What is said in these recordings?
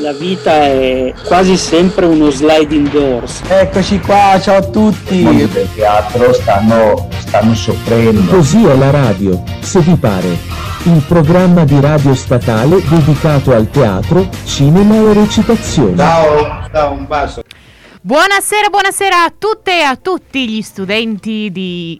La vita è quasi sempre uno sliding doors. Eccoci qua, ciao a tutti. I mondi del teatro stanno soffrendo. Così è la radio, se vi pare. Il programma di radio statale dedicato al teatro, cinema e recitazione. Ciao, ciao, un bacio. Buonasera a tutte e a tutti gli studenti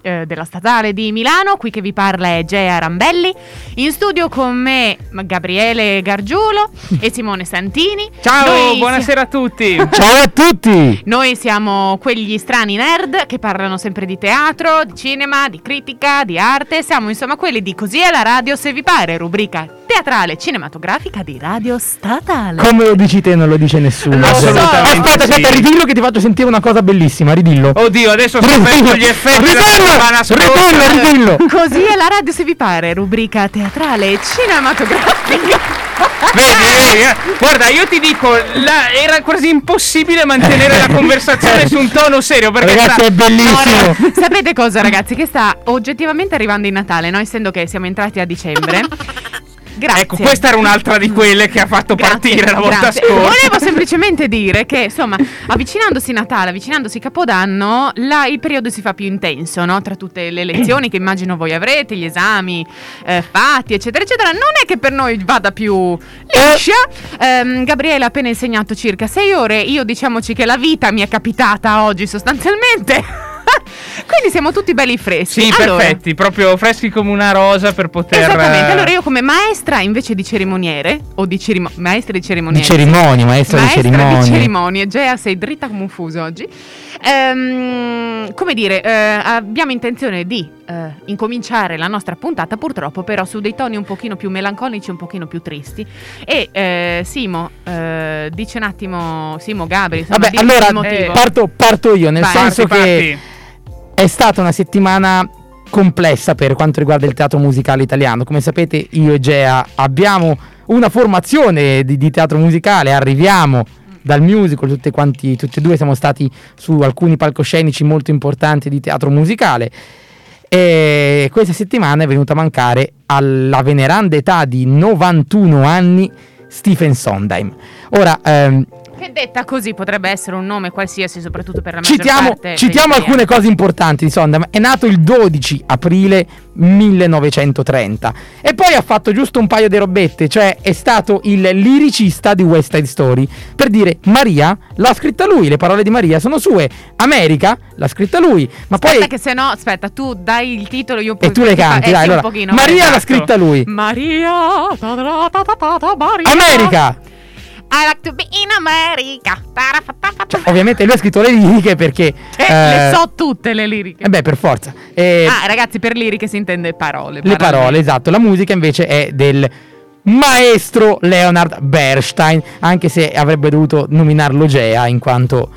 della Statale di Milano. Qui che vi parla è Gea Rambelli. In studio con me Gabriele Gargiulo e Simone Santini. Ciao, buonasera a tutti. Ciao a tutti. Noi siamo quegli strani nerd che parlano sempre di teatro, di cinema, di critica, di arte. Siamo insomma quelli di Così è la radio se vi pare, rubrica teatrale cinematografica di Radio Statale. Come lo dici te non lo dice nessuno. Aspetta, ridillo che ti faccio sentire una cosa bellissima, ridillo. Oddio, adesso sto facendo gli effetti. Ridillo. Così è la radio se vi pare, rubrica teatrale cinematografica. Vedi, guarda, io ti dico, era quasi impossibile mantenere la conversazione su un tono serio, perché ragazzi è bellissimo. No, sapete cosa, ragazzi, che sta oggettivamente arrivando il Natale, noi essendo che siamo entrati a dicembre. Grazie. Ecco, questa era un'altra di quelle che ha fatto partire la volta scorsa. Volevo semplicemente dire che, insomma, avvicinandosi Natale, avvicinandosi Capodanno, il periodo si fa più intenso, no? Tra tutte le lezioni che immagino voi avrete, gli esami fatti, eccetera, eccetera. Non è che per noi vada più liscia. Gabriele ha appena insegnato circa 6 ore. Io diciamoci che la vita mi è capitata oggi sostanzialmente. Quindi siamo tutti belli freschi. Sì, allora, perfetti, proprio freschi come una rosa per poter... Esattamente, allora io come maestra invece di cerimoniere o di maestra di cerimonie. Di cerimonie, maestra di cerimonie. Gea, sei dritta come un fuso oggi. Come dire, abbiamo intenzione di incominciare la nostra puntata purtroppo però su dei toni un pochino più melanconici, un pochino più tristi. E Simo, dice un attimo, Simo Gabri, insomma, vabbè, allora parto io, nel senso che è stata una settimana complessa per quanto riguarda il teatro musicale italiano. Come sapete io e Gea abbiamo una formazione di teatro musicale, arriviamo dal musical, tutti e due siamo stati su alcuni palcoscenici molto importanti di teatro musicale, e questa settimana è venuto a mancare, alla veneranda età di 91 anni, Stephen Sondheim. Ora che detta così potrebbe essere un nome qualsiasi, soprattutto per la maggior parte. Citiamo alcune cose importanti di Sondheim. È nato il 12 aprile 1930 e poi ha fatto giusto un paio di robette, cioè è stato il liricista di West Side Story. Per dire, Maria l'ha scritta lui, le parole di Maria sono sue. America l'ha scritta lui, ma aspetta, poi che se no, aspetta, tu dai il titolo io poi e tu le canti, dai, allora. Pochino, Maria l'ha scritta lui. Maria, Maria. America. I like to be in America. Cioè, ovviamente lui ha scritto le liriche perché le so tutte le liriche. Beh, per forza. Ragazzi, per liriche si intende parole. Le parole, esatto. La musica invece è del maestro Leonard Bernstein, anche se avrebbe dovuto nominarlo Gea in quanto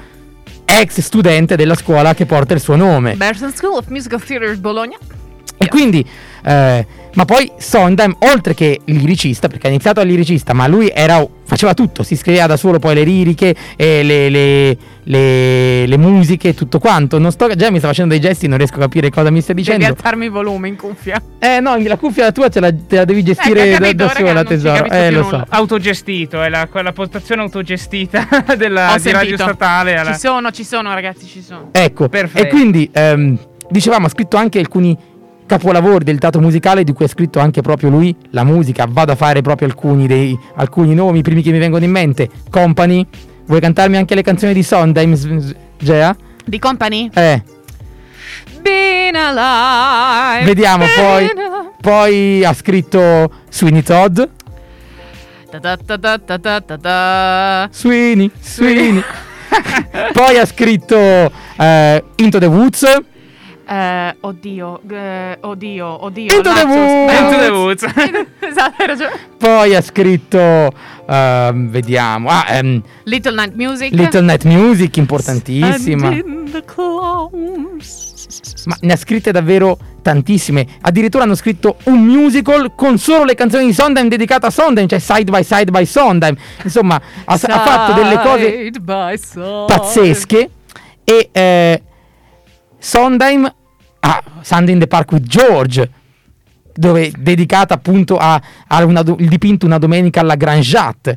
ex studente della scuola che porta il suo nome. Bernstein School of Musical Theatre Bologna. E quindi ma poi Sondheim, oltre che liricista, perché ha iniziato a liricista, ma lui faceva tutto, si scriveva da solo poi le liriche e le musiche, tutto quanto. Non sto, già mi sta facendo dei gesti, non riesco a capire cosa mi stai dicendo. Devi alzarmi il volume in cuffia. No, la cuffia tua te la devi gestire da sola, tesoro. Lo so. Autogestito, è quella postazione autogestita di Radio Statale. Ci sono ragazzi, ci sono. Ecco, perfetto. E quindi dicevamo, ha scritto anche alcuni capolavori del teatro musicale di cui ha scritto anche proprio lui la musica. Vado a fare proprio alcuni nomi, i primi che mi vengono in mente. Company. Vuoi cantarmi anche le canzoni di Sondheim, Gea? Di Company? Been alive. Vediamo, poi ha scritto Sweeney Todd. Sweeney. Poi ha scritto Into the Woods. Oddio. Into the Woods. Esatto, hai ragione. Poi ha scritto Little Night Music, importantissima. Ma ne ha scritte davvero tantissime. Addirittura hanno scritto un musical con solo le canzoni di Sondheim dedicata a Sondheim, cioè Side by Sondheim. Insomma, ha fatto delle cose pazzesche. E Sondheim Sunday in the Park with George, dove dedicata appunto a il dipinto Una domenica alla Grand Jatte.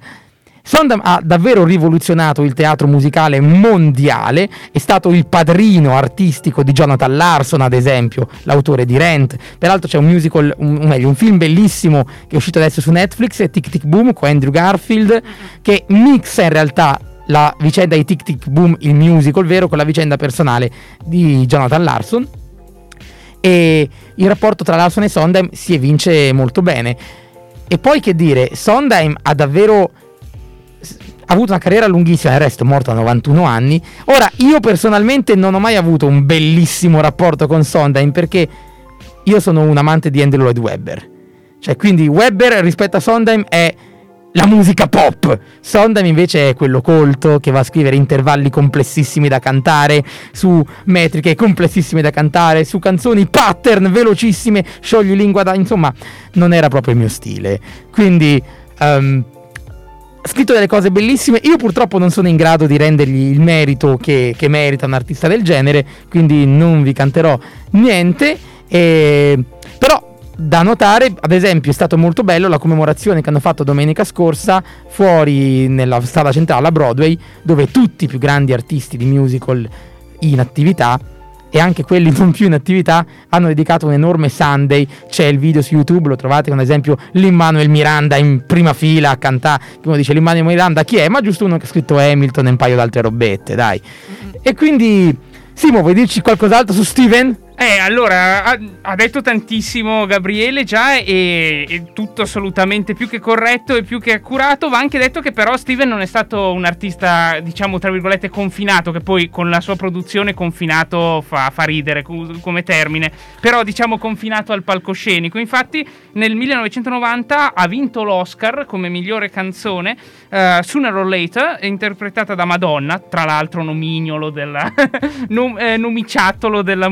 Sondheim ha davvero rivoluzionato il teatro musicale mondiale, è stato il padrino artistico di Jonathan Larson, ad esempio, l'autore di Rent. Peraltro c'è un film bellissimo che è uscito adesso su Netflix, Tick Tick Boom, con Andrew Garfield, che mixa in realtà la vicenda di Tick Tick Boom, il musical vero, con la vicenda personale di Jonathan Larson, e il rapporto tra Larson e Sondheim si evince molto bene. E poi, che dire, Sondheim ha davvero avuto una carriera lunghissima, del resto è morto a 91 anni. Ora, io personalmente non ho mai avuto un bellissimo rapporto con Sondheim, perché io sono un amante di Andrew Lloyd Webber, cioè, quindi Webber rispetto a Sondheim è la musica pop, Sondheim invece è quello colto che va a scrivere intervalli complessissimi da cantare, su metriche complessissime da cantare, su canzoni pattern velocissime, sciogli lingua da... insomma, non era proprio il mio stile. Quindi ha scritto delle cose bellissime. Io purtroppo non sono in grado di rendergli il merito che merita un artista del genere, quindi non vi canterò niente, però da notare, ad esempio, è stato molto bello la commemorazione che hanno fatto domenica scorsa fuori nella strada centrale a Broadway, dove tutti i più grandi artisti di musical in attività, e anche quelli non più in attività, hanno dedicato un enorme Sunday. C'è il video su YouTube, lo trovate, con ad esempio Lin-Manuel Miranda in prima fila a cantare. Uno dice Lin-Manuel Miranda chi è? Ma giusto uno che ha scritto Hamilton e un paio d'altre robette, dai. E quindi Simo, vuoi dirci qualcos'altro su Steven? Allora, ha detto tantissimo Gabriele già, e tutto assolutamente più che corretto e più che accurato. Va anche detto che però Steven non è stato un artista, diciamo tra virgolette, confinato, che poi con la sua produzione confinato fa ridere come termine, però diciamo confinato al palcoscenico. Infatti nel 1990 ha vinto l'Oscar come migliore canzone, Sooner or Later, interpretata da Madonna, tra l'altro nomignolo della nomiciattolo della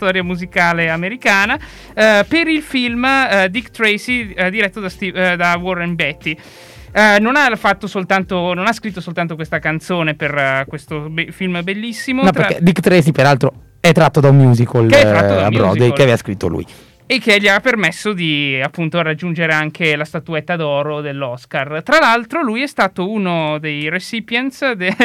storia musicale americana, per il film Dick Tracy, diretto da Warren Beatty. Non ha scritto soltanto questa canzone per questo film bellissimo, no, perché Dick Tracy peraltro è tratto da un musical a Broadway che aveva scritto lui, e che gli ha permesso di, appunto, raggiungere anche la statuetta d'oro dell'Oscar. Tra l'altro lui è stato uno dei recipients,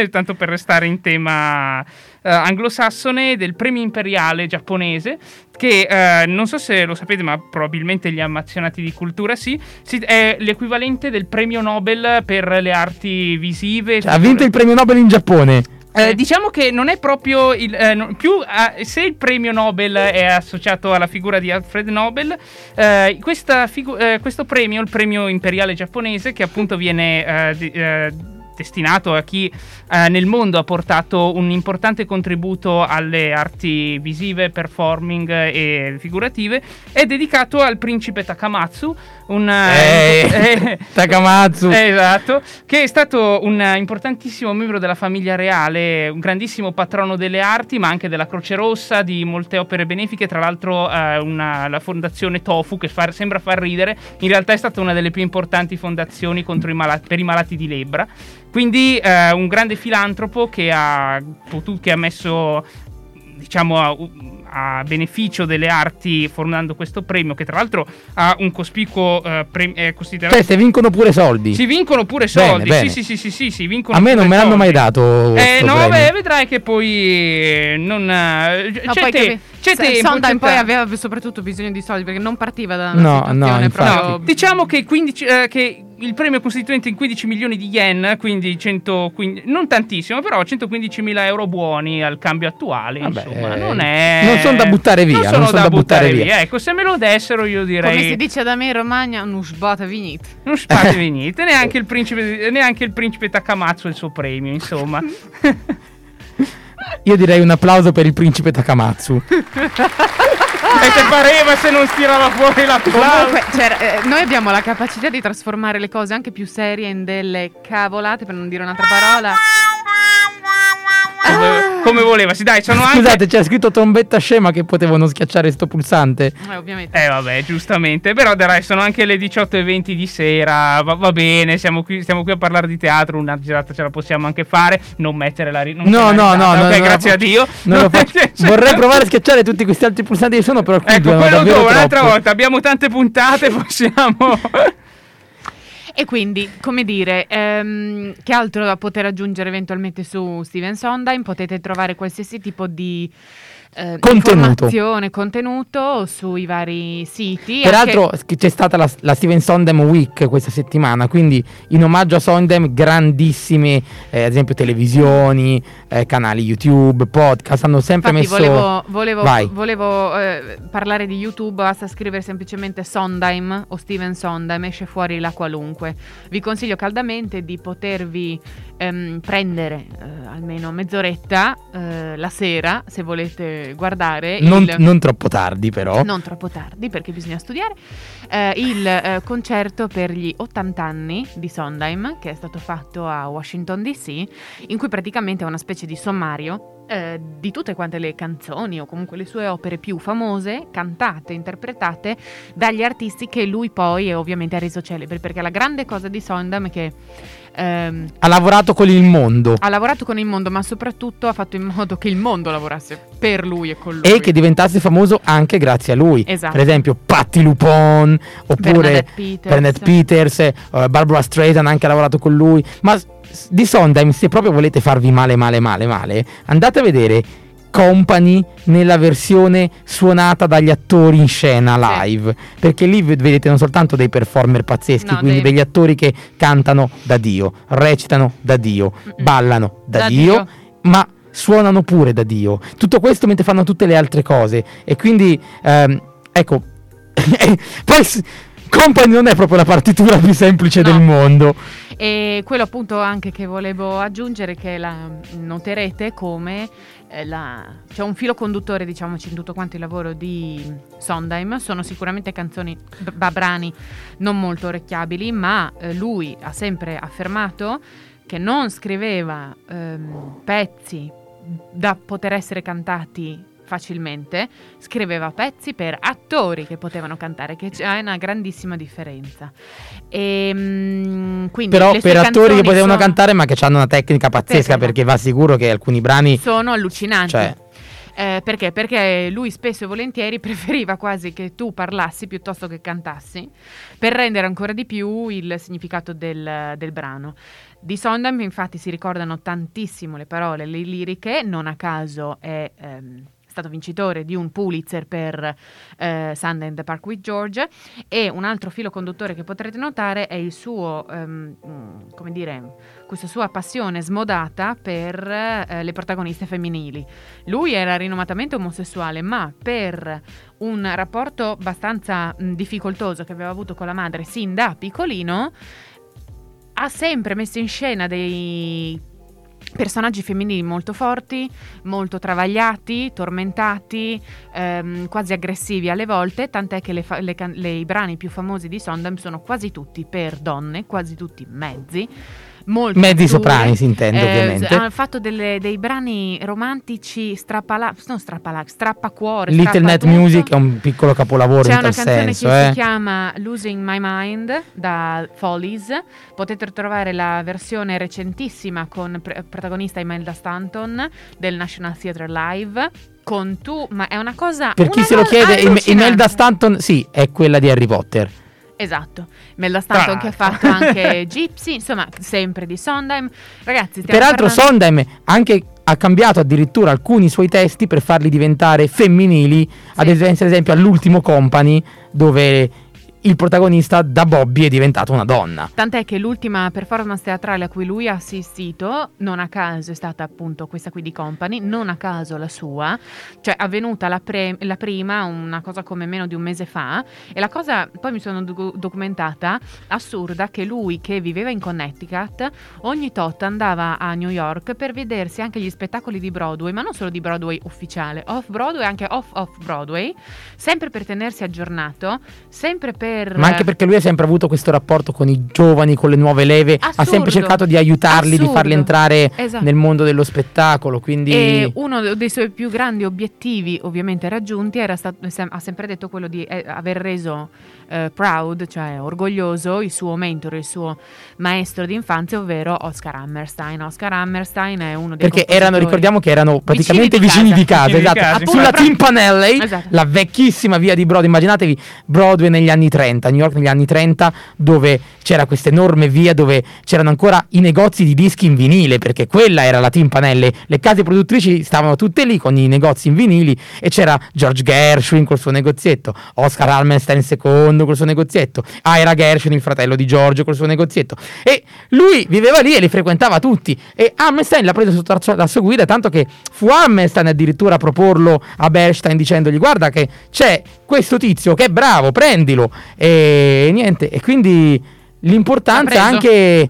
tanto per restare in tema anglosassone, del premio imperiale giapponese, che non so se lo sapete, ma probabilmente gli appassionati di cultura sì, è l'equivalente del premio Nobel per le arti visive. Cioè, ha vinto il premio Nobel in Giappone. Diciamo che non è proprio se il premio Nobel è associato alla figura di Alfred Nobel, questo premio, il premio imperiale giapponese, che appunto viene destinato a chi nel mondo ha portato un importante contributo alle arti visive, performing e figurative, è dedicato al principe Takamatsu, Takamatsu, esatto, che è stato un importantissimo membro della famiglia reale, un grandissimo patrono delle arti, ma anche della Croce Rossa, di molte opere benefiche. Tra l'altro la fondazione Tofu, che sembra far ridere, in realtà è stata una delle più importanti fondazioni per i malati di lebbra. Quindi un grande filantropo che ha messo, diciamo, a beneficio delle arti, formando questo premio, che tra l'altro ha un cospicuo considerato. Cioè, si vincono pure soldi. Bene. Sì, vincono. A me non me l'hanno mai dato. Vedrai che poi non. Sondheim poi aveva soprattutto bisogno di soldi, perché non partiva da una situazione proprio. Diciamo che il premio è costituente in 15 milioni di yen, quindi non tantissimo, però 115.000 euro buoni al cambio attuale. Vabbè, insomma, non sono da buttare via. Non sono da buttare via. Ecco, se me lo dessero, io direi, come si dice da me in Romagna, non sbatevi niente. Neanche il principe Takamatsu e il suo premio, insomma. Io direi un applauso per il principe Takamatsu. E te pareva se non stirava fuori la comunque, cioè, noi abbiamo la capacità di trasformare le cose anche più serie in delle cavolate, per non dire un'altra parola. Come voleva, sì, dai, sono anche. Scusate, c'è scritto trombetta scema, che potevano schiacciare sto pulsante. Ovviamente. Vabbè, giustamente. Però dai, sono anche le 18:20 di sera. Va bene, stiamo qui a parlare di teatro. Una girata ce la possiamo anche fare. Non mettere la No. Ok, grazie a Dio. Vorrei provare a schiacciare tutti questi altri pulsanti che sono, però qui, ecco, quello dopo, un'altra volta. Abbiamo tante puntate, possiamo. E quindi, come dire, che altro da poter aggiungere eventualmente su Stephen Sondheim? Potete trovare qualsiasi tipo di informazione, contenuto sui vari siti. Peraltro anche... c'è stata la Stephen Sondheim Week questa settimana, quindi in omaggio a Sondheim grandissime, ad esempio televisioni, canali YouTube, podcast, hanno sempre... Infatti, messo... volevo parlare di YouTube, basta scrivere semplicemente Sondheim o Stephen Sondheim, esce fuori la qualunque. Vi consiglio caldamente di potervi prendere almeno mezz'oretta la sera, se volete guardare non troppo tardi, però non troppo tardi perché bisogna studiare il concerto per gli 80 anni di Sondheim, che è stato fatto a Washington DC, in cui praticamente è una specie di sommario di tutte quante le canzoni o comunque le sue opere più famose, cantate, interpretate dagli artisti che lui poi ovviamente ha reso celebri, perché la grande cosa di Sondheim è che ha lavorato con il mondo, ma soprattutto ha fatto in modo che il mondo lavorasse per lui e con lui, e che diventasse famoso anche grazie a lui. Esatto. Per esempio Patti Lupone, oppure Bernadette Peters, Barbara Streisand anche ha lavorato con lui. Ma di Sondheim, se proprio volete farvi male, andate a vedere Company nella versione suonata dagli attori in scena live, sì, perché lì vedete non soltanto dei performer pazzeschi, quindi degli attori che cantano da Dio, recitano da Dio, ballano da Dio, ma suonano pure da Dio, tutto questo mentre fanno tutte le altre cose. E quindi ecco poi Company non è proprio la partitura più semplice del mondo. E quello appunto anche che volevo aggiungere, che noterete come c'è un filo conduttore, diciamoci, in tutto quanto il lavoro di Sondheim. Sono sicuramente canzoni, brani non molto orecchiabili, ma lui ha sempre affermato che non scriveva pezzi da poter essere cantati facilmente, scriveva pezzi per attori che potevano cantare, che c'è una grandissima differenza. Quindi però per attori che potevano cantare, ma che hanno una tecnica pazzesca, perché va sicuro che alcuni brani sono allucinanti. Cioè, perché? Perché lui spesso e volentieri preferiva quasi che tu parlassi piuttosto che cantassi, per rendere ancora di più il significato del brano. Di Sondheim infatti si ricordano tantissimo le parole, le liriche, non a caso è... stato vincitore di un Pulitzer per Sunday in the Park with George. E un altro filo conduttore che potrete notare è il suo questa sua passione smodata per le protagoniste femminili. Lui era rinomatamente omosessuale, ma per un rapporto abbastanza difficoltoso che aveva avuto con la madre sin da piccolino, ha sempre messo in scena dei personaggi femminili molto forti, molto travagliati, tormentati, quasi aggressivi alle volte, tant'è che i brani più famosi di Sondheim sono quasi tutti per donne, quasi tutti mezzi soprani, si intende ovviamente. Ha fatto dei brani romantici strappacuore. Little Night Music è un piccolo capolavoro. C'è in tal senso. C'è una canzone che si chiama Losing My Mind da Follies. Potete trovare la versione recentissima con protagonista Imelda Staunton del National Theatre Live. Ma è una cosa... Per chi se lo chiede, Imelda Staunton, sì, è quella di Harry Potter. Esatto, Imelda Staunton che ha fatto anche Gypsy, insomma, sempre di Sondheim. Ragazzi, peraltro Sondheim anche ha cambiato addirittura alcuni suoi testi per farli diventare femminili, sì. Ad esempio all'ultimo Company, dove il protagonista da Bobby è diventato una donna. Tant'è che l'ultima performance teatrale a cui lui ha assistito, non a caso è stata appunto questa qui di Company, non a caso la sua, cioè avvenuta la prima, una cosa come meno di un mese fa. E la cosa, poi mi sono documentata, assurda, che lui che viveva in Connecticut, ogni tot andava a New York per vedersi anche gli spettacoli di Broadway, ma non solo di Broadway ufficiale, off-Broadway, anche off-Broadway, sempre per tenersi aggiornato, sempre ma anche perché lui ha sempre avuto questo rapporto con i giovani, con le nuove leve. Assurdo. Ha sempre cercato di aiutarli, di farli entrare nel mondo dello spettacolo, quindi... E uno dei suoi più grandi obiettivi ovviamente raggiunti era ha sempre detto quello di aver reso proud, cioè orgoglioso, il suo mentore, il suo maestro di infanzia, ovvero Oscar Hammerstein. Oscar Hammerstein è uno dei... Perché erano praticamente vicini di casa. Esatto. Sulla Timpanelli, la vecchissima via di Broadway. Immaginatevi Broadway negli anni 30, 30, New York negli anni 30, dove c'era questa enorme via dove c'erano ancora i negozi di dischi in vinile, perché quella era la Timpanelle, le case produttrici stavano tutte lì con i negozi in vinili, e c'era George Gershwin col suo negozietto, Oscar Hammerstein II col suo negozietto, Ira Gershwin, il fratello di Giorgio, col suo negozietto, e lui viveva lì e li frequentava tutti, e Hammerstein l'ha preso sotto la sua guida, tanto che fu Hammerstein addirittura a proporlo a Bernstein dicendogli: guarda che c'è questo tizio che è bravo, prendilo, e niente. E quindi l'importanza anche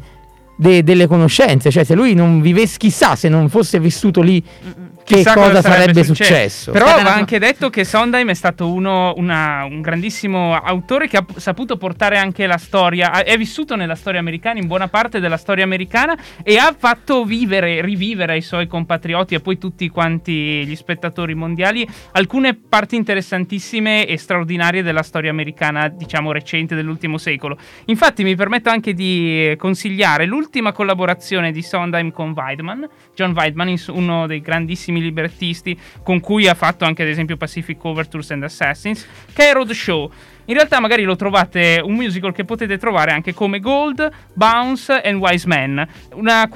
delle conoscenze, cioè se lui non vivesse, chissà se non fosse vissuto lì, che chissà cosa sarebbe successo. Però va anche detto che Sondheim è stato un grandissimo autore che ha saputo portare anche la storia, è vissuto nella storia americana, in buona parte della storia americana, e ha fatto rivivere ai suoi compatrioti e poi tutti quanti gli spettatori mondiali alcune parti interessantissime e straordinarie della storia americana, diciamo recente, dell'ultimo secolo. Infatti mi permetto anche di consigliare l'ultima collaborazione di Sondheim con Weidman, John Weidman, uno dei grandissimi librettisti con cui ha fatto anche ad esempio Pacific Overtures and Assassins, che è Roadshow. In realtà magari lo trovate, un musical che potete trovare anche come Gold, Bounce and Wise Man, una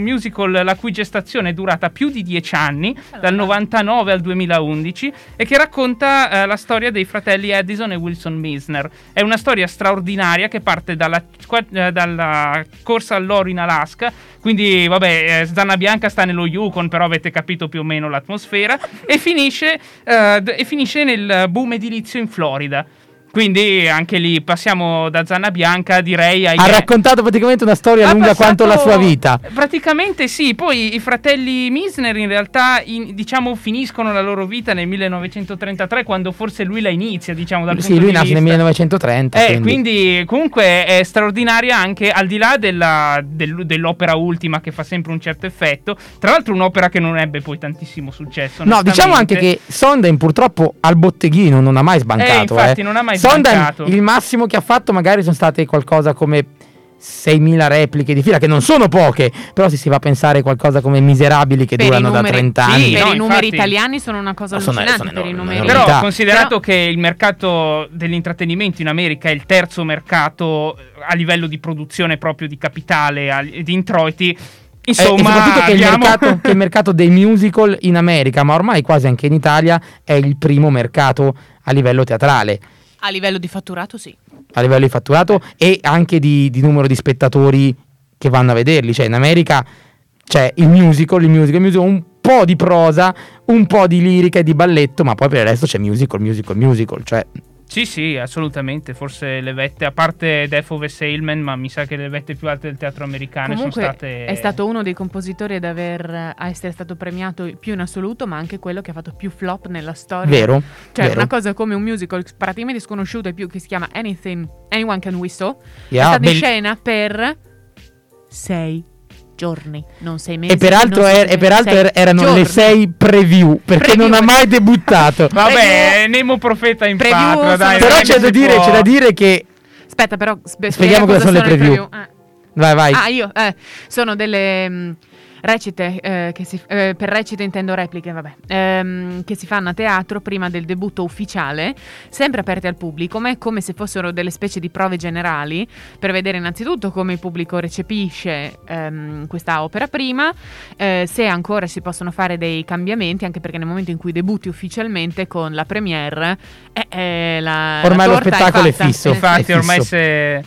musical la cui gestazione è durata più di 10 anni, dal 99 al 2011, e che racconta la storia dei fratelli Edison e Wilson Meisner. È una storia straordinaria che parte dalla corsa all'oro in Alaska, quindi vabbè, Zanna Bianca sta nello Yukon, però avete capito più o meno l'atmosfera, e finisce nel boom edilizio in Florida. Quindi anche lì passiamo da Zanna Bianca, direi, ha raccontato praticamente una storia lunga quanto la sua vita. Praticamente sì. Poi i fratelli Meisner in realtà diciamo finiscono la loro vita nel 1933, quando forse lui la inizia, diciamo, dal punto di vista. Sì, lui nasce nel 1930. Quindi comunque è straordinaria, anche al di là dell'opera ultima che fa sempre un certo effetto. Tra l'altro un'opera che non ebbe poi tantissimo successo. No, diciamo anche che Sondheim purtroppo al botteghino non ha mai sbancato. Infatti non ha mai Sondheim, il massimo che ha fatto magari sono state qualcosa come 6.000 repliche di fila, che non sono poche, però se si va a pensare qualcosa come Miserabili, che durano da 30 anni. Sì, per i numeri italiani sono una cosa allucinante, per i numeri. Però considerato che il mercato dell'intrattenimento in America è il terzo mercato a livello di produzione proprio di capitale, di introiti, insomma, e soprattutto che il mercato dei musical in America, ma ormai quasi anche in Italia, è il primo mercato a livello teatrale. A livello di fatturato, sì. A livello di fatturato e anche di numero di spettatori che vanno a vederli. Cioè in America c'è il musical, un po' di prosa, un po' di lirica e di balletto, ma poi per il resto c'è musical, cioè... Sì, assolutamente, forse le vette, a parte Death of a Salesman, ma mi sa che le vette più alte del teatro americano comunque sono state... È stato uno dei compositori a essere stato premiato più in assoluto, ma anche quello che ha fatto più flop nella storia. Vero. Cioè, vero. Una cosa come un musical praticamente sconosciuto e più, che si chiama Anyone Can Whistle, è stato in scena per 6 giorni, non 6 mesi, erano giorni. Le 6 preview, perché preview, non ha mai debuttato. Vabbè, Nemo profeta in patria, dai. Però c'è da dire che aspetta, però spieghiamo cosa sono le preview. Vai. Io sono delle recite che si per recite intendo repliche, che si fanno a teatro prima del debutto ufficiale, sempre aperte al pubblico, ma è come se fossero delle specie di prove generali per vedere innanzitutto come il pubblico recepisce questa opera prima, se ancora si possono fare dei cambiamenti, anche perché nel momento in cui debutti ufficialmente con la premiere ormai lo spettacolo è fisso. Infatti ormai se...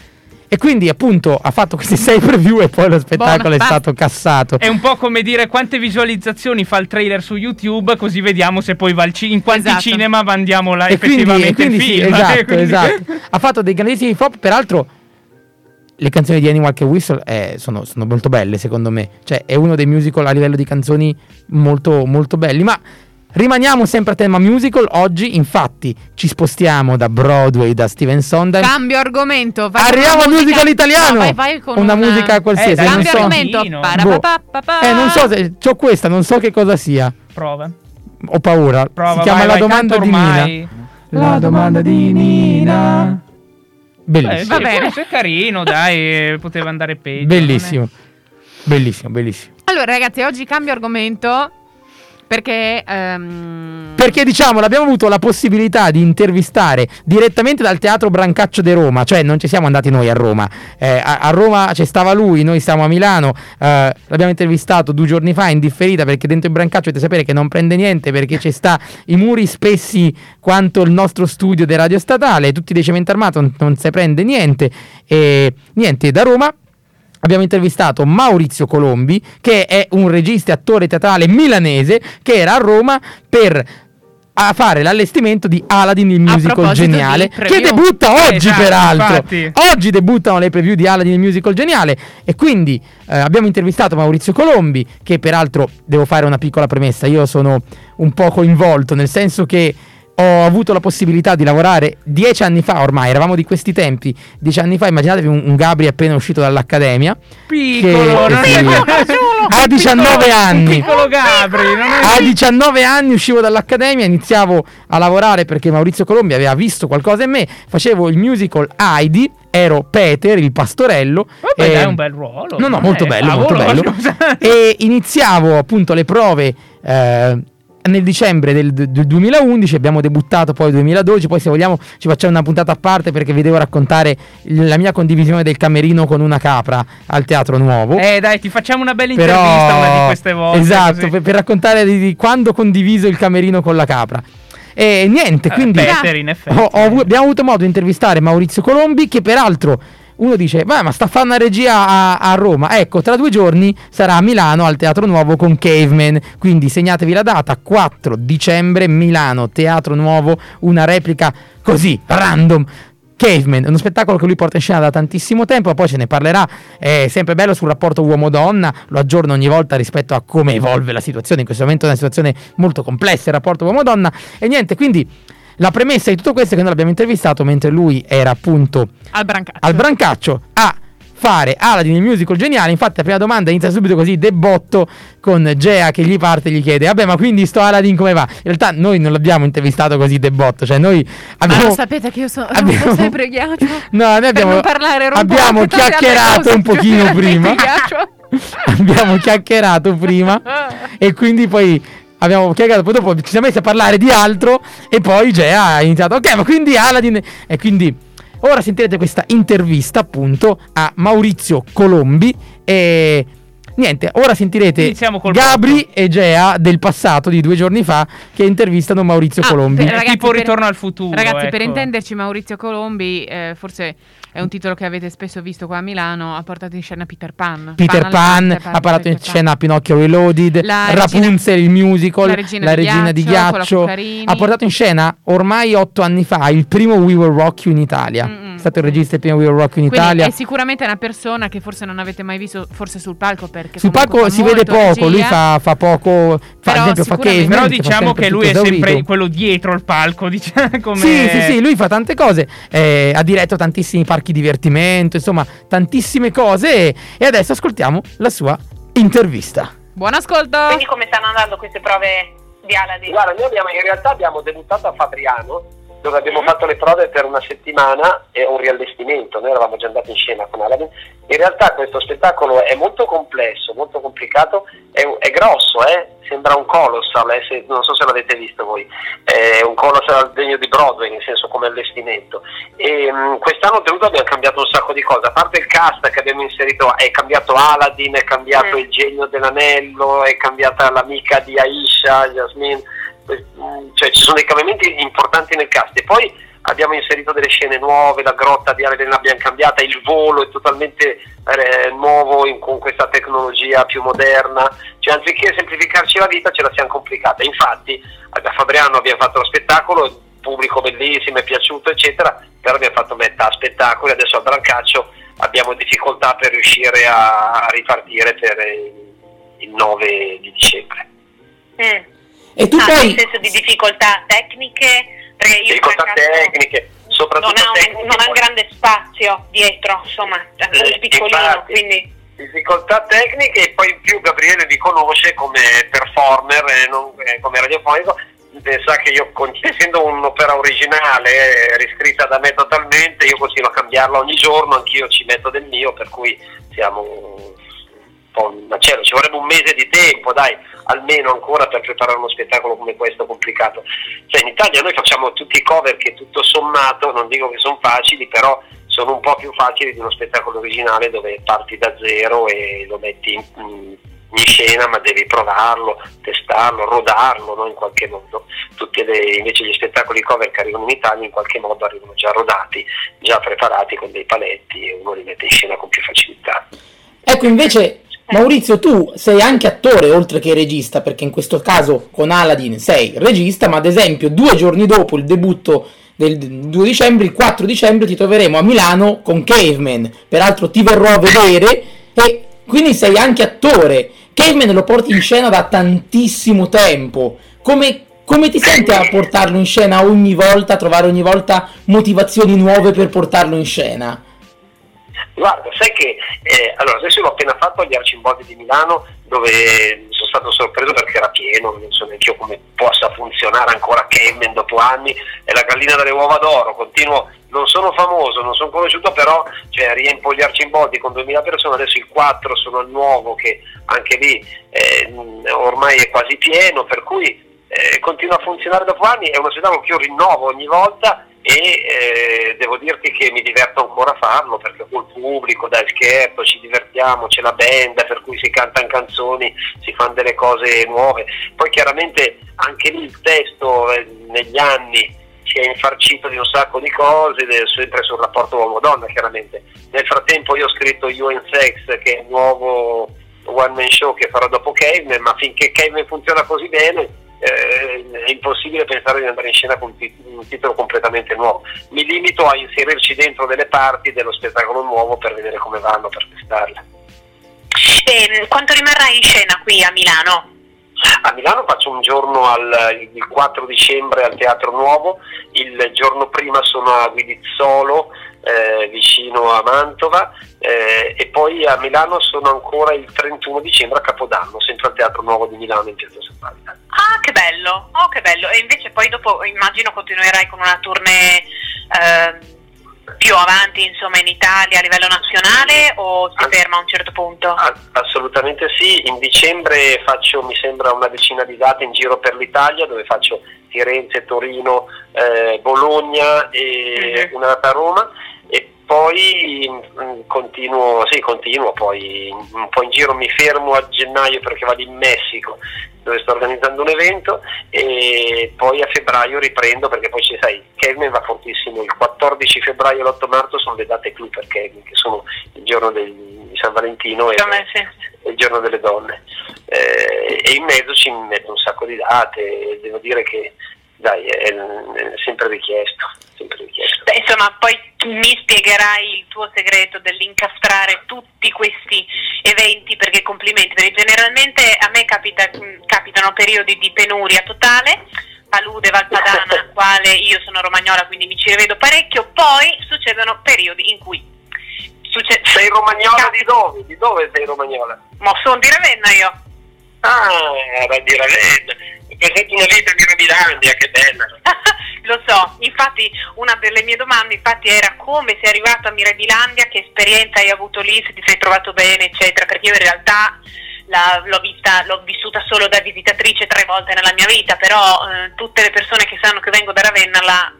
E quindi appunto ha fatto questi 6 preview e poi lo spettacolo è stato cassato. È un po' come dire quante visualizzazioni fa il trailer su YouTube, così vediamo se poi va in quanti cinema mandiamo là effettivamente quindi il film. Sì, esatto. Ha fatto dei grandissimi flop, peraltro le canzoni di Anyone Can Whistle sono molto belle secondo me. Cioè è uno dei musical a livello di canzoni molto molto belli, ma... Rimaniamo sempre a tema musical. Oggi infatti ci spostiamo da Broadway, da Stephen Sondheim. Cambio argomento. Arriviamo al musical italiano. No, vai con una musica qualsiasi. Cambio argomento. Non so se c'ho questa, non so che cosa sia. Prova. Ho paura. Prova, si chiama La domanda di Nina. La domanda di Nina. Bellissimo. Va bene. È carino, dai. Poteva andare peggio. Bellissimo. Allora ragazzi, oggi cambio argomento. Perché perché diciamo abbiamo avuto la possibilità di intervistare direttamente dal Teatro Brancaccio di Roma. Cioè non ci siamo andati noi a Roma, a Roma ci stava lui, noi stiamo a Milano. L'abbiamo intervistato 2 giorni fa in differita, perché dentro il Brancaccio dovete sapere che non prende niente, perché ci sta i muri spessi quanto il nostro studio di Radio Statale, tutti dei cemento armato, non si prende niente. E niente, da Roma abbiamo intervistato Maurizio Colombi, che è un regista e attore teatrale milanese che era a Roma per fare l'allestimento di Aladdin il musical geniale, che debutta oggi, peraltro. Infatti. Oggi debuttano le preview di Aladdin il musical geniale, e quindi abbiamo intervistato Maurizio Colombi, che peraltro devo fare una piccola premessa. Io sono un po' coinvolto, nel senso che ho avuto la possibilità di lavorare 10 anni fa, ormai eravamo di questi tempi, 10 anni fa. Immaginatevi un Gabri appena uscito dall'accademia, piccolo, a 19 anni, piccolo Gabri, a 19 anni uscivo dall'accademia, iniziavo a lavorare perché Maurizio Colombi aveva visto qualcosa in me. Facevo il musical Heidi, ero Peter, il pastorello. Vabbè, è un bel ruolo. No, molto bello, molto bello. E iniziavo appunto le prove nel dicembre del 2011, abbiamo debuttato poi 2012, poi se vogliamo ci facciamo una puntata a parte perché vi devo raccontare la mia condivisione del camerino con una capra al Teatro Nuovo. Dai, ti facciamo una bella intervista una di queste volte. Esatto, per raccontare di quando condiviso il camerino con la capra. E niente, quindi Peter, in effetti, abbiamo avuto modo di intervistare Maurizio Colombi, che peraltro uno dice, ma sta a fare una regia a Roma. Ecco, tra 2 giorni sarà a Milano al Teatro Nuovo con Caveman. Quindi segnatevi la data, 4 dicembre, Milano, Teatro Nuovo, una replica così, random. Caveman, uno spettacolo che lui porta in scena da tantissimo tempo, poi ce ne parlerà. È sempre bello sul rapporto uomo-donna, lo aggiorno ogni volta rispetto a come evolve la situazione. In questo momento è una situazione molto complessa, il rapporto uomo-donna. E niente, quindi la premessa di tutto questo è che noi l'abbiamo intervistato mentre lui era appunto al Brancaccio a fare Aladdin il musical geniale. Infatti la prima domanda inizia subito così, debotto, con Gea che gli parte e gli chiede, vabbè, ma quindi sto Aladdin come va? In realtà noi non l'abbiamo intervistato così debotto, cioè noi abbiamo, ma lo sapete che io sono sempre ghiaccio. No, noi abbiamo chiacchierato un pochino prima. Abbiamo chiacchierato prima e quindi poi abbiamo chiacchierato, poi dopo ci siamo messi a parlare di altro e poi Gea ha iniziato, ok, ma quindi Aladdin. E quindi ora sentirete questa intervista appunto a Maurizio Colombi. E niente, ora sentirete Gabri e Gea del passato di 2 giorni fa che intervistano Maurizio Colombi. Ragazzi, tipo Ritorno al futuro. Ragazzi, ecco, per intenderci, Maurizio Colombi, forse è un titolo che avete spesso visto qua a Milano, ha portato in scena Peter Pan, ha portato in scena Pinocchio Reloaded, Rapunzel il musical, La regina di ghiaccio, ha portato in scena ormai 8 anni fa il primo We Will Rock You in Italia. È stato il regista del primo We Will Rock You in Italia. È sicuramente una persona che forse non avete mai visto, forse sul palco, perché sul palco si vede poco, regia. Lui fa poco, però, ad esempio, però diciamo che lui è sempre quello dietro il palco, diciamo, come sì, lui fa tante cose, ha diretto tantissimi parchi divertimento, insomma tantissime cose, e adesso ascoltiamo la sua intervista. Buon ascolto. Quindi come stanno andando queste prove di Aladdin? Guarda, noi in realtà abbiamo debuttato a Fabriano, dove abbiamo fatto le prove per una settimana e un riallestimento. Noi eravamo già andati in scena con Aladdin. In realtà questo spettacolo è molto complesso, molto complicato, è grosso, sembra un colossal, non so se l'avete visto voi, è un colossal degno di Broadway, nel senso come allestimento. E quest'anno tenuto abbiamo cambiato un sacco di cose, a parte il cast che abbiamo inserito, è cambiato Aladdin, è cambiato il genio dell'anello, è cambiata l'amica di Aisha, Jasmine. Cioè ci sono dei cambiamenti importanti nel cast, e poi abbiamo inserito delle scene nuove, la grotta di Aladdin l'abbiamo cambiata, il volo è totalmente nuovo con questa tecnologia più moderna, cioè anziché semplificarci la vita ce la siamo complicata. Infatti a Fabriano abbiamo fatto lo spettacolo, il pubblico bellissimo, è piaciuto eccetera, però abbiamo fatto metà spettacolo e adesso a Brancaccio abbiamo difficoltà per riuscire a ripartire per il 9 di dicembre. E tu nel senso di difficoltà tecniche, perché io difficoltà tecniche, soprattutto non ha un grande spazio dietro, insomma, è piccolino, infatti, quindi difficoltà tecniche. E poi in più Gabriele mi conosce come performer, come radiofonico, sa che io, essendo un'opera originale riscritta da me totalmente, io continuo a cambiarla ogni giorno, anch'io ci metto del mio, per cui siamo un po' in macello, ci vorrebbe un mese di tempo, dai, almeno ancora per preparare uno spettacolo come questo complicato. Cioè, in Italia noi facciamo tutti i cover che tutto sommato, non dico che sono facili, però sono un po' più facili di uno spettacolo originale dove parti da zero e lo metti in scena, ma devi provarlo, testarlo, rodarlo, no? In qualche modo. Invece gli spettacoli cover che arrivano in Italia in qualche modo arrivano già rodati, già preparati con dei paletti, e uno li mette in scena con più facilità. Ecco, invece Maurizio, tu sei anche attore oltre che regista, perché in questo caso con Aladdin sei regista, ma ad esempio 2 giorni dopo il debutto del 2 dicembre, il 4 dicembre ti troveremo a Milano con Caveman, peraltro ti verrò a vedere, e quindi sei anche attore. Caveman lo porti in scena da tantissimo tempo, come ti senti a portarlo in scena ogni volta, a trovare ogni volta motivazioni nuove per portarlo in scena? Guarda, sai che allora adesso l'ho appena fatto agli Arcimboldi di Milano, dove sono stato sorpreso perché era pieno, non so neanche io come possa funzionare ancora Caveman dopo anni, è la gallina dalle uova d'oro, continuo, non sono famoso, non sono conosciuto, però cioè, riempo gli Arcimboldi con 2000 persone, adesso il 4 sono al Nuovo, che anche lì ormai è quasi pieno, per cui continua a funzionare dopo anni, è uno spettacolo che io rinnovo ogni volta, e devo dirti che mi diverto ancora a farlo, perché col pubblico, dai, scherzo, ci divertiamo, c'è la band, per cui si cantano canzoni, si fanno delle cose nuove, poi chiaramente anche lì il testo negli anni si è infarcito di un sacco di cose, sempre sul rapporto uomo-donna chiaramente. Nel frattempo io ho scritto You and Sex, che è il nuovo one man show che farò dopo Caveman, ma finché Caveman funziona così bene è impossibile pensare di andare in scena con un titolo completamente nuovo. Mi limito a inserirci dentro delle parti dello spettacolo nuovo per vedere come vanno, per testarle. Quanto rimarrai in scena qui a Milano? A Milano faccio un giorno il 4 dicembre al Teatro Nuovo, il giorno prima sono a Guidizzolo, vicino a Mantova, e poi a Milano sono ancora il 31 dicembre a Capodanno, sempre al Teatro Nuovo di Milano in Piazza San Marino. Ah, che bello, oh che bello. E invece poi dopo immagino continuerai con una tournée più avanti, insomma, in Italia a livello nazionale, o si ferma a un certo punto? Assolutamente sì, in dicembre faccio mi sembra una decina di date in giro per l'Italia, dove faccio Firenze, Torino, Bologna e una data a Roma, e poi continuo poi un po' in giro, mi fermo a gennaio perché vado in Messico dove sto organizzando un evento, e poi a febbraio riprendo, perché poi sai, Caveman va fortissimo, il 14 febbraio e l'8 marzo sono le date clou per Caveman, che sono il giorno di San Valentino e il giorno delle donne, e in mezzo ci metto un sacco di date, devo dire che dai, è sempre richiesto, sempre richiesto. Beh, insomma, poi mi spiegherai il tuo segreto dell'incastrare tutti questi eventi, perché complimenti, perché generalmente a me capitano periodi di penuria totale, palude, Valpadana, quale io sono romagnola, quindi mi ci rivedo parecchio, poi succedono periodi in cui sei romagnola di dove? Di dove sei romagnola? Ma sono di Ravenna io. Ah, era di Ravenna. Presenti una vita di Mirabilandia, che bella. Lo so, infatti una delle mie domande era come sei arrivato a Mirabilandia, che esperienza hai avuto lì, se ti sei trovato bene, eccetera, perché io in realtà l'ho vissuta solo da visitatrice 3 volte nella mia vita, però tutte le persone che sanno che vengo da Ravenna la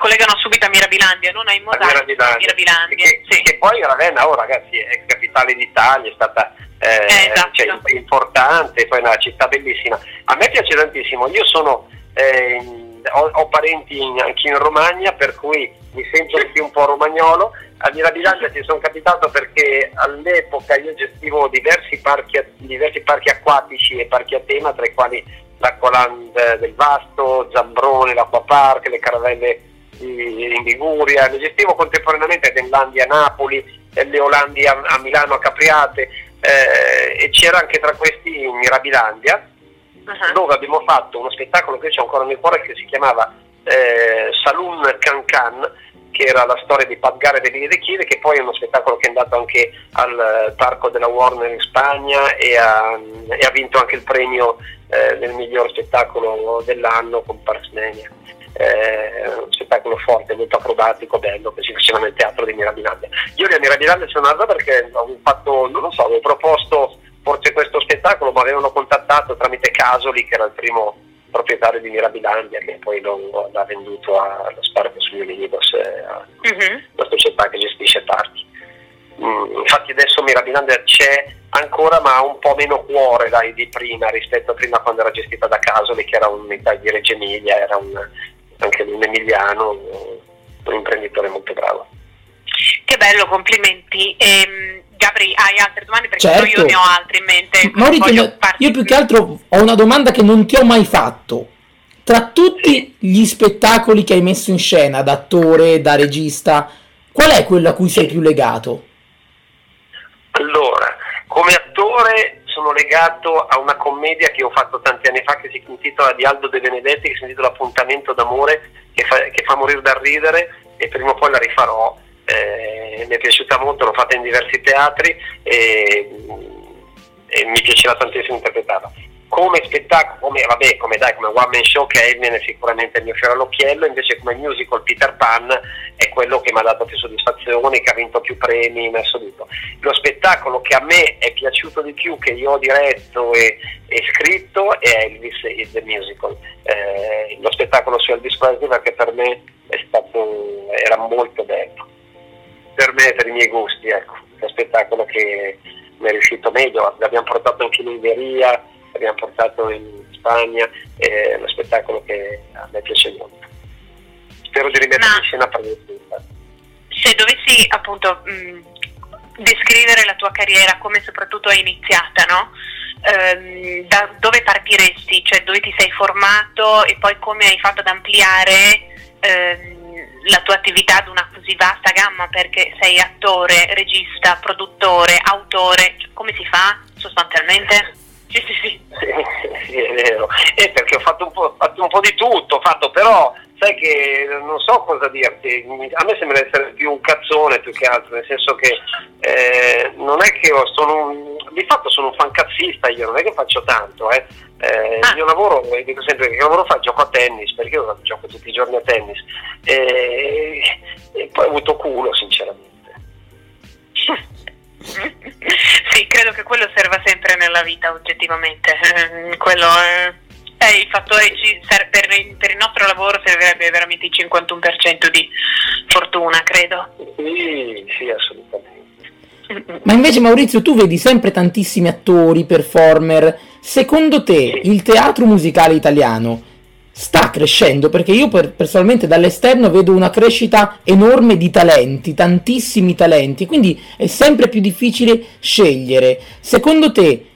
collegano subito a Mirabilandia, non ai mosaici di Mirabilandia. Che poi Ravenna, ragazzi, è capitale d'Italia, è stata esatto. Cioè, importante, poi è una città bellissima. A me piace tantissimo, io sono ho parenti anche in Romagna, per cui mi sento anche un po' romagnolo. A Mirabilandia ci sono capitato perché all'epoca io gestivo diversi parchi acquatici e parchi a tema, tra i quali l'Acqualand del Vasto, Zambrone, l'Acquapark, le caravelle in Liguria, le gestivo contemporaneamente dell'Olandia a Napoli, le Olandia a Milano, a Capriate, e c'era anche tra questi Mirabilandia, dove abbiamo fatto uno spettacolo che c'è ancora nel cuore, che si chiamava Saloon Cancan, che era la storia di Padgare e Vini De Chile, che poi è uno spettacolo che è andato anche al parco della Warner in Spagna e ha vinto anche il premio del miglior spettacolo dell'anno con Parsmania. Un spettacolo forte, molto acrobatico, bello, che si faceva nel teatro di Mirabilandia. Io a Mirabilandia sono andato perché avevo proposto insomma avevano contattato tramite Casoli, che era il primo proprietario di Mirabilandia, che poi l'ha venduto allo Spartacus Unidos, la società che gestisce parchi. Infatti adesso Mirabilandia c'è ancora, ma ha un po' meno cuore di prima, rispetto a prima quando era gestita da Casoli, che era un'unità di Reggio Emilia, era anche un emiliano, un imprenditore molto bravo. Che bello, complimenti. Gabri, hai altre domande? Perché certo, io ne ho altre in mente. Io più che altro ho una domanda che non ti ho mai fatto. Tra tutti gli spettacoli che hai messo in scena, da attore, da regista, qual è quello a cui sei più legato? Allora, come attore sono legato a una commedia che ho fatto tanti anni fa, che si intitola, di Aldo De Benedetti, che si intitola Appuntamento d'amore, che fa morire dal ridere, e prima o poi la rifarò. Mi è piaciuta molto, l'ho fatta in diversi teatri e mi piaceva tantissimo interpretarla. Come spettacolo, come one man show, Caveman è sicuramente il mio fiore all'occhiello. Invece come musical, Peter Pan è quello che mi ha dato più soddisfazioni, che ha vinto più premi in assoluto. Lo spettacolo che a me è piaciuto di più, che io ho diretto e scritto, è Elvis is the Musical, lo spettacolo su Elvis Presley, perché per me era molto bello. Per me, per i miei gusti, ecco, lo spettacolo che mi è riuscito meglio. L'abbiamo portato anche in Ungheria, l'abbiamo portato in Spagna, è uno spettacolo che a me piace molto. Spero di rimettermi in scena presto. Se dovessi appunto descrivere la tua carriera, come soprattutto è iniziata, no? Da dove partiresti? Cioè, dove ti sei formato e poi come hai fatto ad ampliare la tua attività ad una così vasta gamma, perché sei attore, regista, produttore, autore, cioè, come si fa sostanzialmente? Sì, è vero, perché ho fatto un po' di tutto, però sai che non so cosa dirti, a me sembra essere più un cazzone più che altro, nel senso che non è che di fatto sono un fancazzista, io non è che faccio tanto, Io lavoro, dico sempre che lavoro fa, gioco a tennis, perché io gioco tutti i giorni a tennis, e poi ho avuto culo, sinceramente. Sì, credo che quello serva sempre nella vita, oggettivamente. Quello è il fattore, per il nostro lavoro servirebbe veramente il 51% di fortuna, credo. Sì, assolutamente. Ma invece, Maurizio, tu vedi sempre tantissimi attori, performer. Secondo te il teatro musicale italiano sta crescendo? Perché io personalmente dall'esterno vedo una crescita enorme di talenti, tantissimi talenti, quindi è sempre più difficile scegliere. Secondo te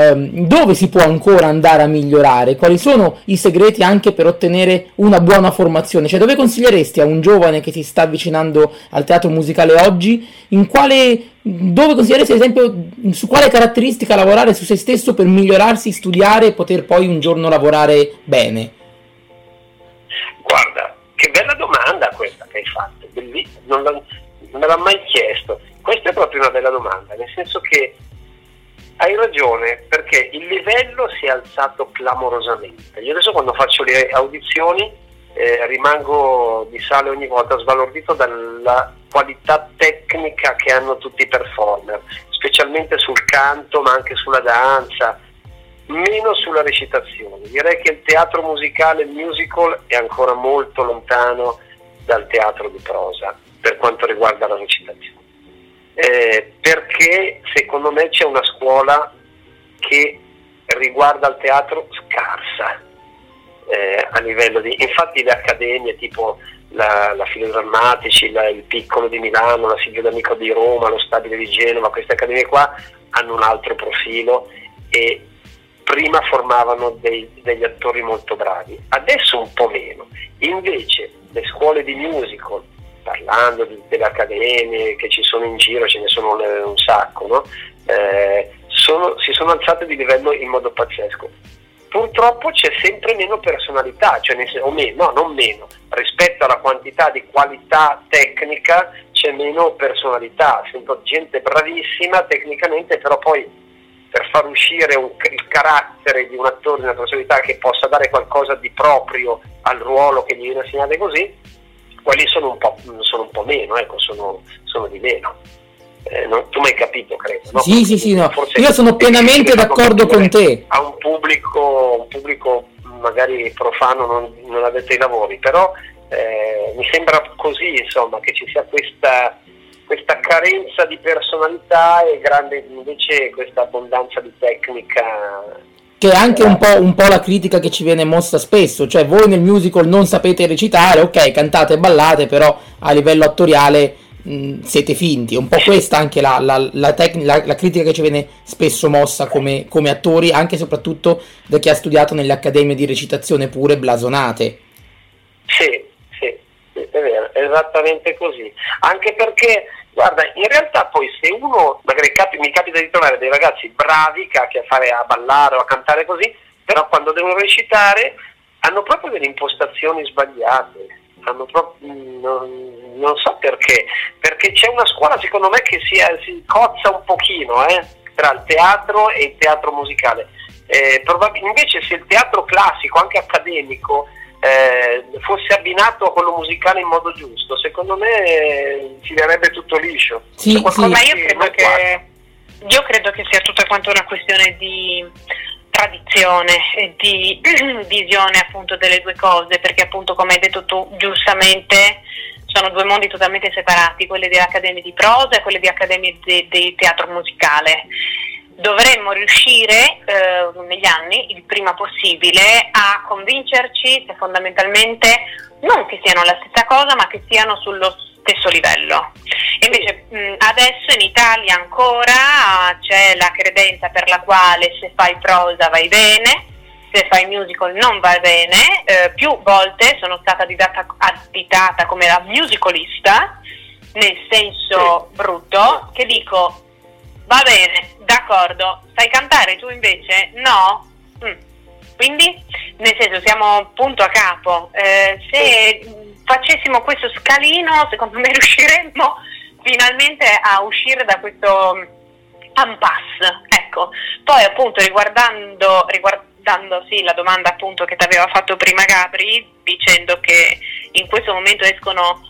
dove si può ancora andare a migliorare? Quali sono i segreti anche per ottenere una buona formazione? Cioè, dove consiglieresti a un giovane che si sta avvicinando al teatro musicale oggi? Dove consiglieresti, ad esempio, su quale caratteristica lavorare su se stesso per migliorarsi, studiare e poter poi un giorno lavorare bene? Guarda, che bella domanda questa che hai fatto, bellissima, non me l'ha mai chiesto. Questa è proprio una bella domanda, nel senso che hai ragione, perché il livello si è alzato clamorosamente. Io adesso quando faccio le audizioni rimango di sale ogni volta sbalordito dalla qualità tecnica che hanno tutti i performer, specialmente sul canto, ma anche sulla danza, meno sulla recitazione. Direi che il teatro musicale, il musical, è ancora molto lontano dal teatro di prosa per quanto riguarda la recitazione. Perché secondo me c'è una scuola che riguarda il teatro scarsa a livello di... Infatti le accademie tipo la Filodrammatici, il Piccolo di Milano, la Silvio D'Amico di Roma, lo Stabile di Genova, queste accademie qua hanno un altro profilo e prima formavano degli attori molto bravi, adesso un po' meno. Invece le scuole di musical, parlando delle accademie che ci sono in giro, ce ne sono un sacco, no? Si sono alzate di livello in modo pazzesco. Purtroppo c'è sempre meno personalità, rispetto alla quantità di qualità tecnica c'è meno personalità, sento gente bravissima tecnicamente, però poi per far uscire il carattere di un attore, una personalità che possa dare qualcosa di proprio al ruolo che gli viene assegnato così, quelli sono un po' meno, ecco, sono di meno. non, tu mi hai capito, credo, no? Sì, sì, sì, no. Io sono pienamente d'accordo con te. A un pubblico magari profano, non addetto ai lavori, però mi sembra così, insomma, che ci sia questa carenza di personalità e grande invece questa abbondanza di tecnica, che è anche un po' la critica che ci viene mossa spesso, cioè voi nel musical non sapete recitare, ok, cantate e ballate, però a livello attoriale siete finti. È un po' questa anche la critica che ci viene spesso mossa come attori, anche e soprattutto da chi ha studiato nelle accademie di recitazione pure blasonate. Sì, è vero, è esattamente così, anche perché guarda, in realtà poi se uno magari mi capita di trovare dei ragazzi bravi a fare, a ballare o a cantare così, però quando devono recitare hanno proprio delle impostazioni sbagliate, hanno proprio non so perché c'è una scuola, secondo me, che si cozza un pochino tra il teatro e il teatro musicale. Invece se il teatro classico, anche accademico, fosse abbinato a quello musicale in modo giusto, secondo me filerebbe tutto liscio. Sì, sì. Ma io credo che sia tutta quanto una questione di tradizione e di visione appunto delle due cose, perché appunto, come hai detto tu giustamente, sono due mondi totalmente separati, quelle di accademie di prosa e quelle di accademie di teatro musicale. Dovremmo riuscire negli anni, il prima possibile, a convincerci che fondamentalmente non che siano la stessa cosa, ma che siano sullo stesso livello. E invece adesso in Italia ancora c'è la credenza per la quale se fai prosa vai bene, se fai musical non va bene. Più volte sono stata additata come la musicalista, nel senso brutto, che dico va bene, d'accordo, sai cantare tu invece? No? Quindi, nel senso, siamo punto a capo. Se facessimo questo scalino, secondo me riusciremmo finalmente a uscire da questo impasse, ecco. Poi appunto riguardando sì la domanda appunto che ti aveva fatto prima Gabri, dicendo che in questo momento escono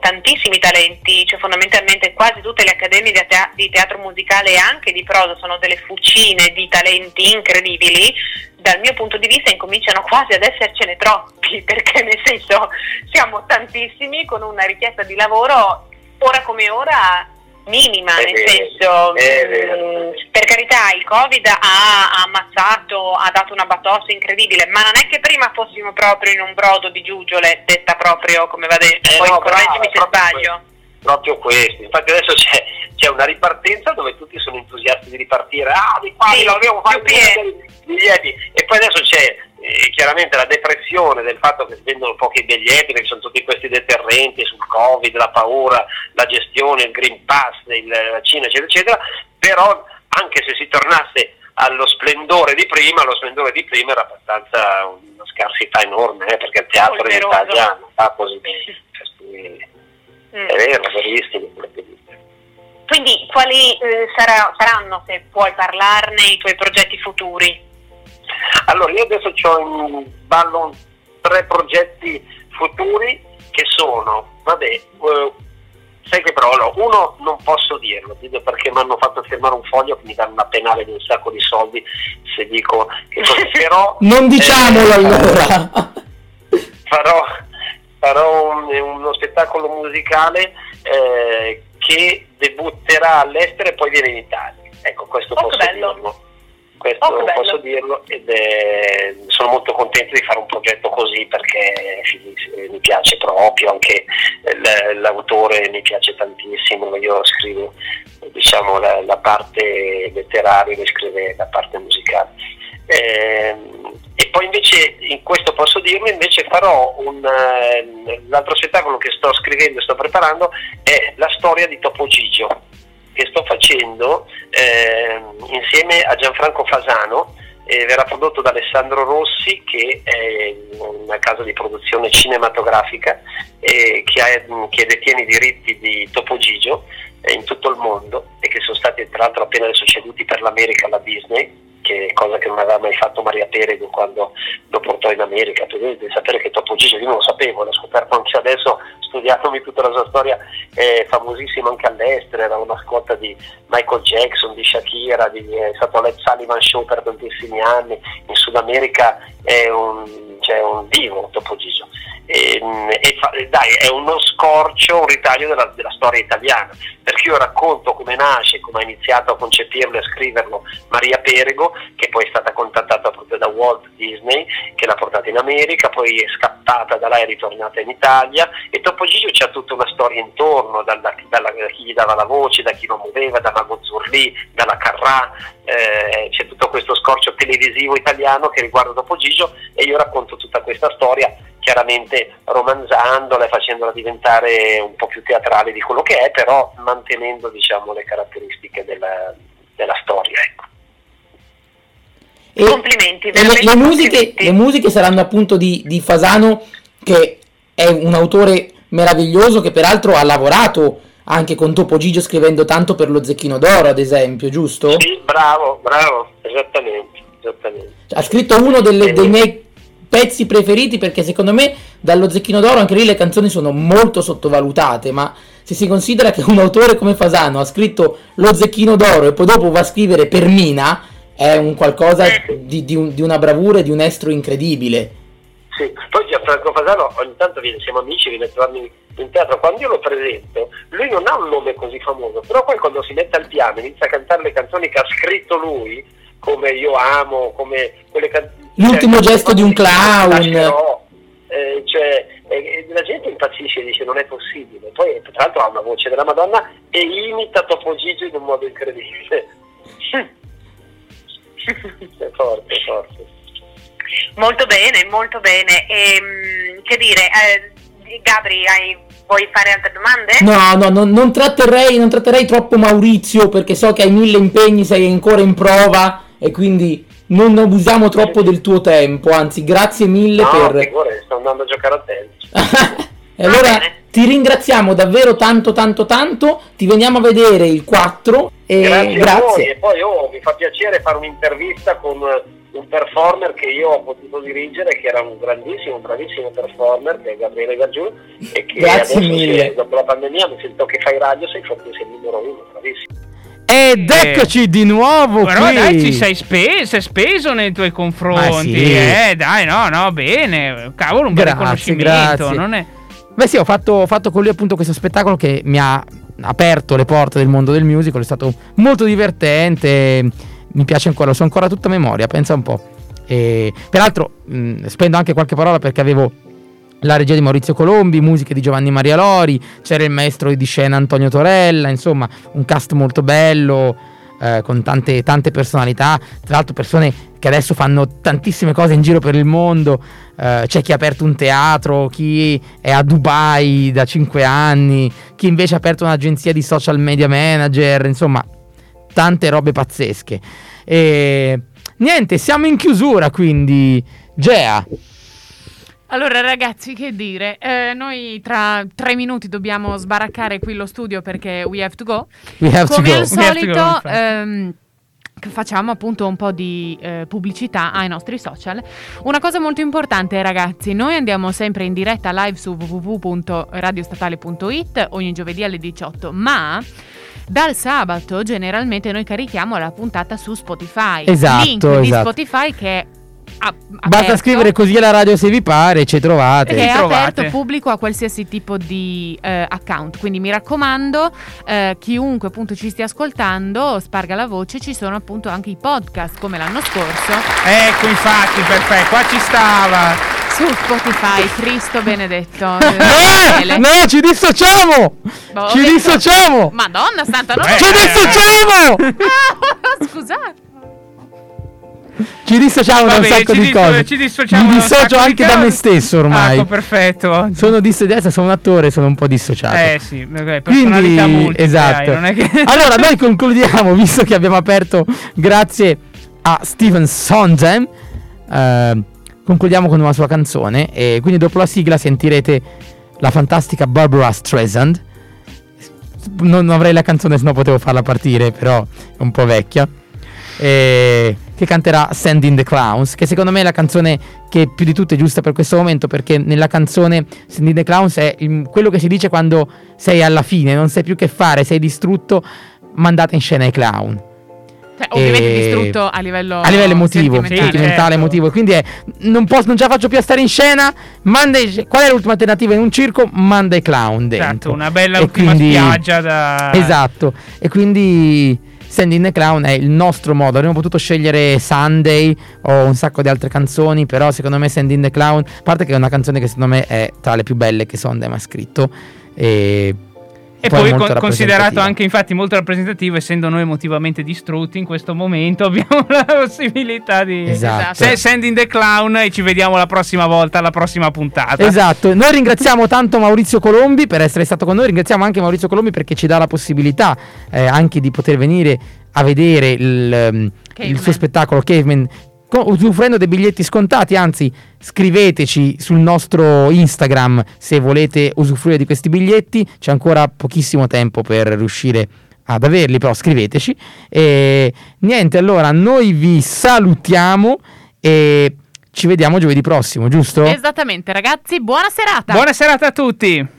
tantissimi talenti, cioè fondamentalmente quasi tutte le accademie di teatro musicale e anche di prosa sono delle fucine di talenti incredibili. Dal mio punto di vista incominciano quasi ad essercene troppi, perché nel senso siamo tantissimi con una richiesta di lavoro ora come ora minima, nel senso, per carità, il Covid ha ammazzato, ha dato una batossa incredibile, ma non è che prima fossimo proprio in un brodo di giugiole, detta proprio come va detto, poi correggimi se sbaglio. Proprio questo, infatti adesso c'è una ripartenza dove tutti sono entusiasti di ripartire, di qua sì, lo abbiamo fatto biglietti, e poi adesso c'è chiaramente la depressione del fatto che si vendono pochi biglietti, perché sono tutti questi deterrenti sul Covid, la paura, la gestione, il Green Pass, la Cina, eccetera, eccetera. Però anche se si tornasse allo splendore di prima, era abbastanza una scarsità enorme, perché il teatro in Italia non fa così bene. È vero, verissimo. Quindi quali saranno, se puoi parlarne, i tuoi progetti futuri? Allora, io adesso ho in ballo 3 progetti futuri che sono, sai che però no, uno non posso dirlo, perché mi hanno fatto firmare un foglio che mi danno una penale di un sacco di soldi se dico che però non diciamolo, allora farò uno spettacolo musicale che debutterà all'estero e poi viene in Italia. Ecco, questo posso dirlo. Questo posso dirlo, ed sono molto contento di fare un progetto così, perché mi piace proprio, anche l'autore mi piace tantissimo. Io scrivo, diciamo, la parte letteraria, lui scrive la parte musicale. E poi invece, in questo posso dirlo, invece farò l'altro spettacolo che sto scrivendo e sto preparando è la storia di Topo Gigio, che sto facendo insieme a Gianfranco Fasano, verrà prodotto da Alessandro Rossi, che è una casa di produzione cinematografica che detiene i diritti di Topo Gigio in tutto il mondo, e che sono stati tra l'altro appena ceduti per l'America alla Disney, che cosa che non aveva mai fatto Maria Perego quando lo portò in America. Tu devi sapere che Topo Gigio, io non lo sapevo, l'ho scoperto anche adesso studiandomi tutta la sua storia, è famosissima anche all'estero, era una mascotte di Michael Jackson, di Shakira, è stato a Led Sullivan Show per tantissimi anni, in Sud America è un divo Topo Gigio. È uno scorcio, un ritaglio della storia italiana, perché io racconto come nasce, come ha iniziato a concepirlo e a scriverlo Maria Perego, che poi è stata contattata proprio da Walt Disney, che l'ha portata in America, poi è scappata da là e è ritornata in Italia, e Topo Gigio c'ha tutta una storia intorno, da chi gli dava la voce, da chi lo muoveva, da Mago Zurlì, dalla Carrà, c'è tutto questo scorcio televisivo italiano che riguarda Topo Gigio, e io racconto tutta questa storia chiaramente romanzandola e facendola diventare un po' più teatrale di quello che è, però mantenendo, diciamo, le caratteristiche della storia, ecco. E complimenti, veramente le musiche saranno appunto di Fasano, che è un autore meraviglioso, che peraltro ha lavorato anche con Topo Gigio scrivendo tanto per lo Zecchino d'Oro, ad esempio, giusto? Sì, bravo, esattamente. Ha scritto uno dei miei pezzi preferiti, perché secondo me dallo Zecchino d'Oro anche lì le canzoni sono molto sottovalutate, ma se si considera che un autore come Fasano ha scritto lo Zecchino d'Oro e poi dopo va a scrivere per Nina, è un qualcosa di una bravura e di un estro incredibile. Sì, poi Gianfranco Fasano ogni tanto siamo amici, viene a trovarmi in teatro, quando io lo presento lui non ha un nome così famoso, però poi quando si mette al piano inizia a cantare le canzoni che ha scritto lui, come Io Amo, come quelle canzoni, L'ultimo gesto di un clown, la gente impazzisce e dice non è possibile. Poi tra l'altro ha una voce della Madonna e imita Topo Gigio in un modo incredibile. È forte. Molto bene. E, che dire, Gabri, vuoi fare altre domande? No, non tratterei troppo Maurizio, perché so che hai 1000 impegni, sei ancora in prova e quindi non abusiamo troppo del tuo tempo, anzi grazie mille sto andando a giocare a tennis. E allora ti ringraziamo davvero tanto, ti veniamo a vedere il 4 e grazie. A voi, e poi mi fa piacere fare un'intervista con un performer che io ho potuto dirigere, che era un grandissimo, bravissimo performer, che è Gabriele Gaggiù, e che grazie mille. Dopo la pandemia mi sento che fai radio, sei il numero uno, bravissimo. Ed eccoci di nuovo. Però qui dai, ci sei speso nei tuoi confronti. Sì. Dai, no, bene. Cavolo, un bel riconoscimento. Non è... Beh sì, ho fatto con lui appunto questo spettacolo che mi ha aperto le porte del mondo del musical. È stato molto divertente. Mi piace ancora, lo so ancora tutta a memoria, pensa un po'. E, peraltro spendo anche qualche parola perché avevo la regia di Maurizio Colombi, musiche di Giovanni Maria Lori, c'era il maestro di scena Antonio Torella, insomma un cast molto bello, con tante personalità, tra l'altro persone che adesso fanno tantissime cose in giro per il mondo, c'è chi ha aperto un teatro, chi è a Dubai da 5 anni, chi invece ha aperto un'agenzia di social media manager, insomma tante robe pazzesche. E niente, siamo in chiusura, quindi Gea. Allora ragazzi, che dire, noi tra 3 minuti dobbiamo sbaraccare qui lo studio perché we have to go. Come al solito facciamo appunto un po' di pubblicità ai nostri social. Una cosa molto importante ragazzi, noi andiamo sempre in diretta live su www.radiostatale.it ogni giovedì alle 18, ma... dal sabato generalmente noi carichiamo la puntata su Spotify. Esatto, link di Spotify che è basta scrivere Così alla radio se vi pare, ci trovate. Che è aperto pubblico a qualsiasi tipo di account, quindi mi raccomando, chiunque appunto ci stia ascoltando sparga la voce. Ci sono appunto anche i podcast come l'anno scorso. Ecco, infatti, perfetto, qua ci stava. Su Spotify, Cristo benedetto. No, ci dissociamo. Dissociamo. Madonna santa, non ci dissociamo. Scusate. Ci dissociamo da un sacco di cose. Mi dissocio anche da me stesso ormai. Ecco, perfetto. Sono sono un attore, sono un po' dissociato. Sì, personalità multiple. Esatto. Allora, noi concludiamo, visto che abbiamo aperto grazie a Stephen Sondheim. Concludiamo con una sua canzone e quindi dopo la sigla sentirete la fantastica Barbara Streisand. Non avrei la canzone, se no potevo farla partire, però è un po' vecchia. che canterà Send in the Clowns, che secondo me è la canzone che più di tutte è giusta per questo momento, perché nella canzone Send in the Clowns è quello che si dice quando sei alla fine, non sai più che fare, sei distrutto, mandate in scena i clown. Cioè, ovviamente distrutto a livello emotivo, sentimentale, certo, emotivo. Quindi è non ce la faccio più a stare in scena, qual è l'ultima alternativa in un circo? Manda i clown dentro. Esatto, una bella e ultima spiaggia da... Esatto. E quindi Send in the Clown è il nostro modo. Avremmo potuto scegliere Sunday o un sacco di altre canzoni, però secondo me Send in the Clown, a parte che è una canzone che secondo me è tra le più belle che Sondheim ha scritto, e poi considerato anche infatti molto rappresentativo, essendo noi emotivamente distrutti in questo momento, abbiamo la possibilità di Send in the Clown, e ci vediamo la prossima volta, alla prossima puntata. Esatto, noi ringraziamo tanto Maurizio Colombi per essere stato con noi, ringraziamo anche Maurizio Colombi perché ci dà la possibilità anche di poter venire a vedere il suo spettacolo Caveman, usufruendo dei biglietti scontati. Anzi, scriveteci sul nostro Instagram se volete usufruire di questi biglietti, c'è ancora pochissimo tempo per riuscire ad averli, però scriveteci. E niente, allora noi vi salutiamo e ci vediamo giovedì prossimo, giusto? Esattamente, ragazzi, buona serata a tutti.